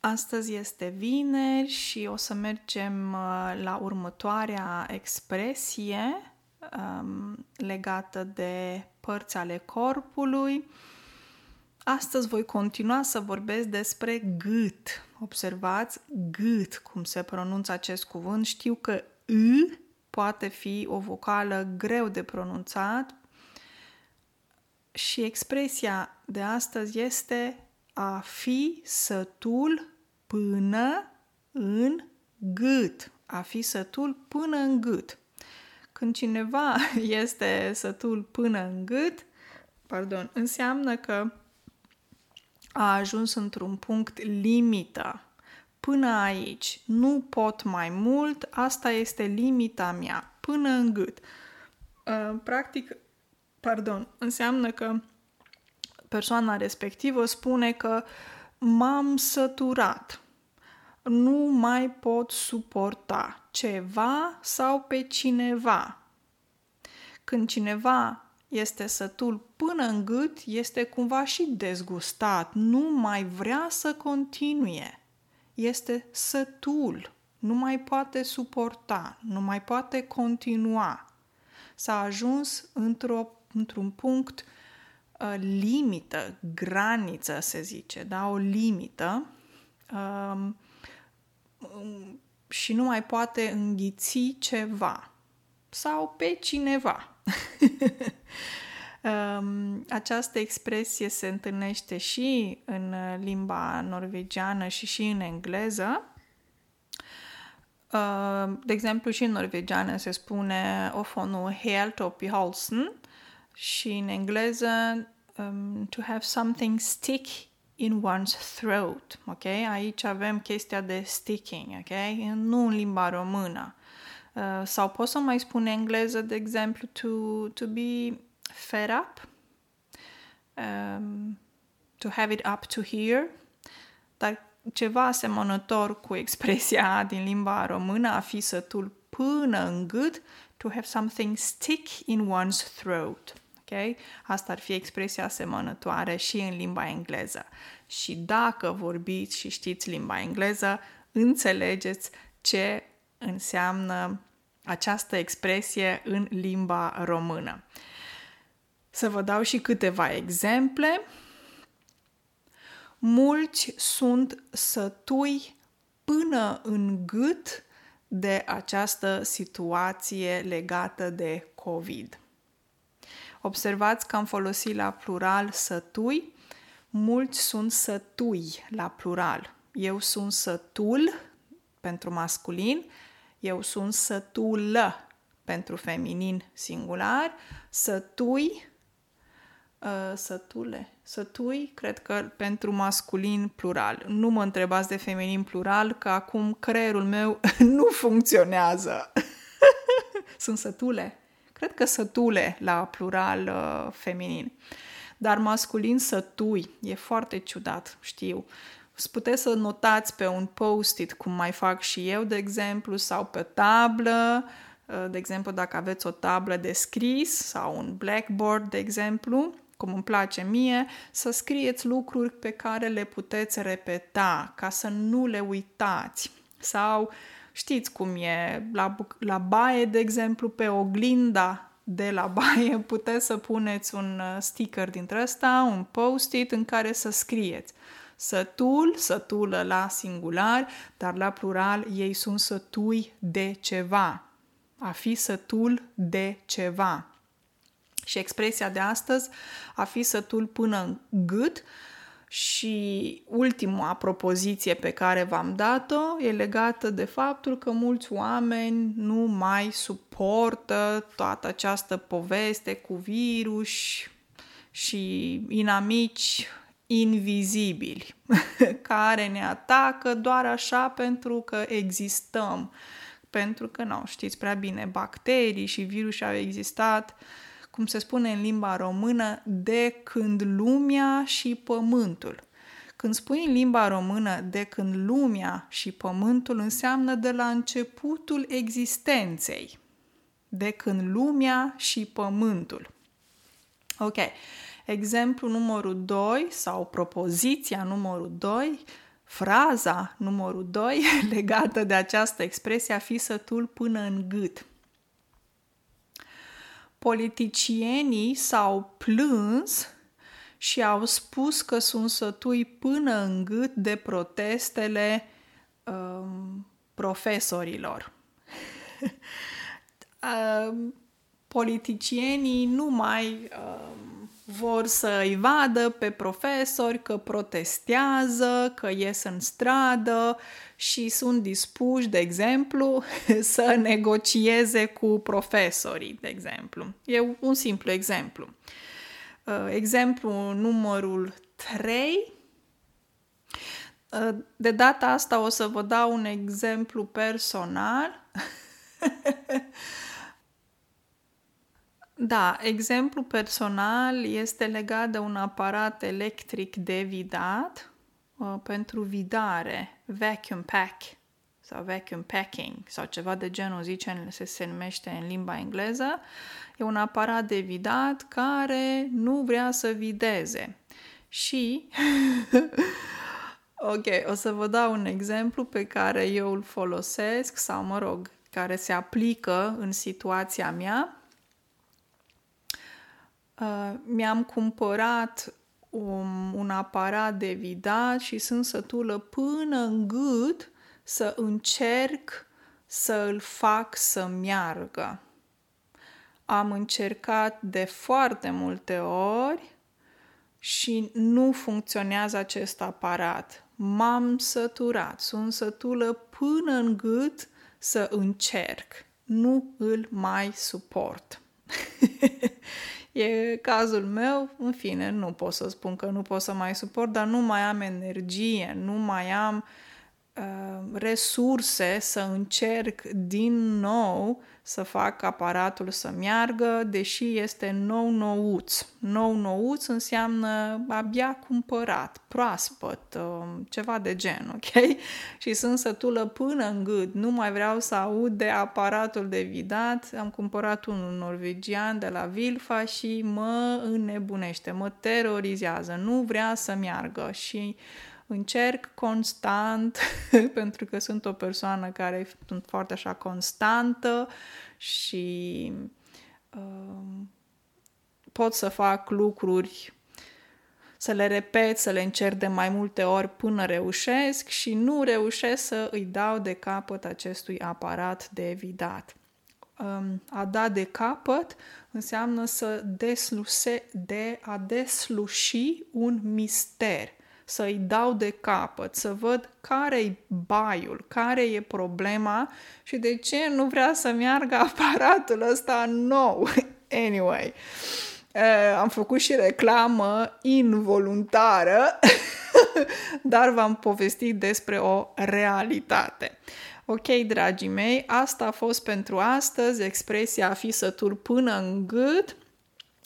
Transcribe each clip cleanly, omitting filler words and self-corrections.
Astăzi este vineri și o să mergem la următoarea expresie legată de părți ale corpului. Astăzi voi continua să vorbesc despre gât. Observați, gât, cum se pronunță acest cuvânt. Știu că î poate fi o vocală greu de pronunțat și expresia de astăzi este a fi sătul până în gât. A fi sătul până în gât. Când cineva este sătul până în gât, înseamnă că a ajuns într-un punct limită. Până aici. Nu pot mai mult. Asta este limita mea. Până în gât. Înseamnă că persoana respectivă spune că m-am săturat, nu mai pot suporta ceva sau pe cineva. Când cineva este sătul până în gât, este cumva și dezgustat, nu mai vrea să continue. Este sătul, nu mai poate suporta, nu mai poate continua. S-a ajuns într-un punct limită, graniță se zice, da? O limită și nu mai poate înghiți ceva sau pe cineva. Această expresie se întâlnește și în limba norvegiană și în engleză. De exemplu, și în norvegiană se spune å få noe helt opp i halsen. Și în engleză, to have something stick in one's throat, ok? Aici avem chestia de sticking, ok? Nu în limba română. Sau pot să mai spun în engleză, de exemplu, to be fed up, to have it up to here, dar ceva asemănător cu expresia din limba română, a fi sătul până în gât, to have something stick in one's throat. Okay? Asta ar fi expresia asemănătoare și în limba engleză. Și dacă vorbiți și știți limba engleză, înțelegeți ce înseamnă această expresie în limba română. Să vă dau și câteva exemple. Mulți sunt sătui până în gât de această situație legată de COVID. Observați că am folosit la plural sătui. Mulți sunt sătui la plural. Eu sunt sătul pentru masculin, eu sunt sătulă pentru feminin singular, sătui, sătule, sătui, cred că pentru masculin plural. Nu mă întrebați de feminin plural, că acum creierul meu nu funcționează. Sunt sătule. Cred că sătule la plural feminin. Dar masculin sătui. E foarte ciudat, știu. Puteți să notați pe un post-it, cum mai fac și eu, de exemplu, sau pe tablă. De exemplu, dacă aveți o tablă de scris sau un blackboard, de exemplu, cum îmi place mie, să scrieți lucruri pe care le puteți repeta, ca să nu le uitați. Sau știți cum e, la baie, de exemplu, pe oglinda de la baie puteți să puneți un sticker dintre ăsta, un post-it în care să scrieți. Sătul, sătulă la singular, dar la plural ei sunt sătui de ceva. A fi sătul de ceva. Și expresia de astăzi, a fi sătul până în gât, și ultima propoziție pe care v-am dat-o e legată de faptul că mulți oameni nu mai suportă toată această poveste cu virus și inamici invizibili care ne atacă doar așa pentru că existăm. Pentru că, știți prea bine, bacterii și virus au existat, cum se spune în limba română, de când lumea și pământul. Când spui în limba română de când lumea și pământul, înseamnă de la începutul existenței. De când lumea și pământul. Ok. Exemplu numărul 2 sau propoziția numărul 2. Fraza numărul 2 legată de această expresie a fi sătul până în gât. Politicienii s-au plâns și au spus că sunt sătui până în gât de protestele profesorilor. Politicienii nu mai vor să-i vadă pe profesori că protestează, că ies în stradă și sunt dispuși, de exemplu, să negocieze cu profesorii, de exemplu. E un simplu exemplu. Exemplu numărul 3. De data asta o să vă dau un exemplu personal. Da, exemplu personal este legat de un aparat electric de vidat pentru vidare, vacuum pack sau vacuum packing sau ceva de genul, se numește în limba engleză. E un aparat de vidat care nu vrea să videze. Și o să vă dau un exemplu pe care eu îl folosesc sau, care se aplică în situația mea. Mi-am cumpărat un aparat de vidat și sunt sătulă până în gât să încerc să îl fac să meargă. Am încercat de foarte multe ori și nu funcționează acest aparat. M-am săturat, sunt sătulă până în gât să încerc. Nu îl mai suport. E cazul meu, în fine, nu pot să spun că nu pot să mai suport, dar nu mai am energie, nu mai am resurse să încerc din nou să fac aparatul să meargă, deși este nou-nouț. Nou-nouț înseamnă abia cumpărat, proaspăt, ceva de gen, ok? Și sunt sătulă până în gât, nu mai vreau să aud de aparatul de vidat. Am cumpărat unul norvegian de la Vilfa și mă înnebunește, mă terorizează, nu vrea să meargă și încerc constant, pentru că sunt o persoană care sunt foarte așa constantă și pot să fac lucruri, să le repet, să le încerc de mai multe ori până reușesc și nu reușesc să îi dau de capăt acestui aparat de vidat. A da de capăt înseamnă să desluși un mister. Să-i dau de capăt, să văd care-i baiul, care e problema și de ce nu vrea să meargă aparatul ăsta nou. Anyway, am făcut și reclamă involuntară, dar v-am povestit despre o realitate. Ok, dragii mei, asta a fost pentru astăzi, expresia a fi sătul până în gât.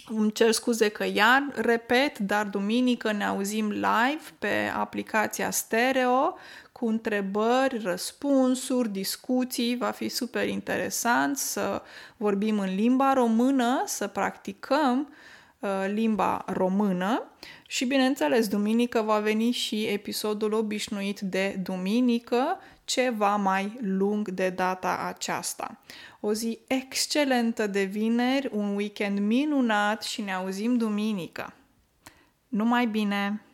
Îmi cer scuze că iar repet, dar duminică ne auzim live pe aplicația Stereo cu întrebări, răspunsuri, discuții. Va fi super interesant să vorbim în limba română, să practicăm limba română și, bineînțeles, duminică va veni și episodul obișnuit de duminică, ceva mai lung de data aceasta. O zi excelentă de vineri, un weekend minunat și ne auzim duminică. Numai bine!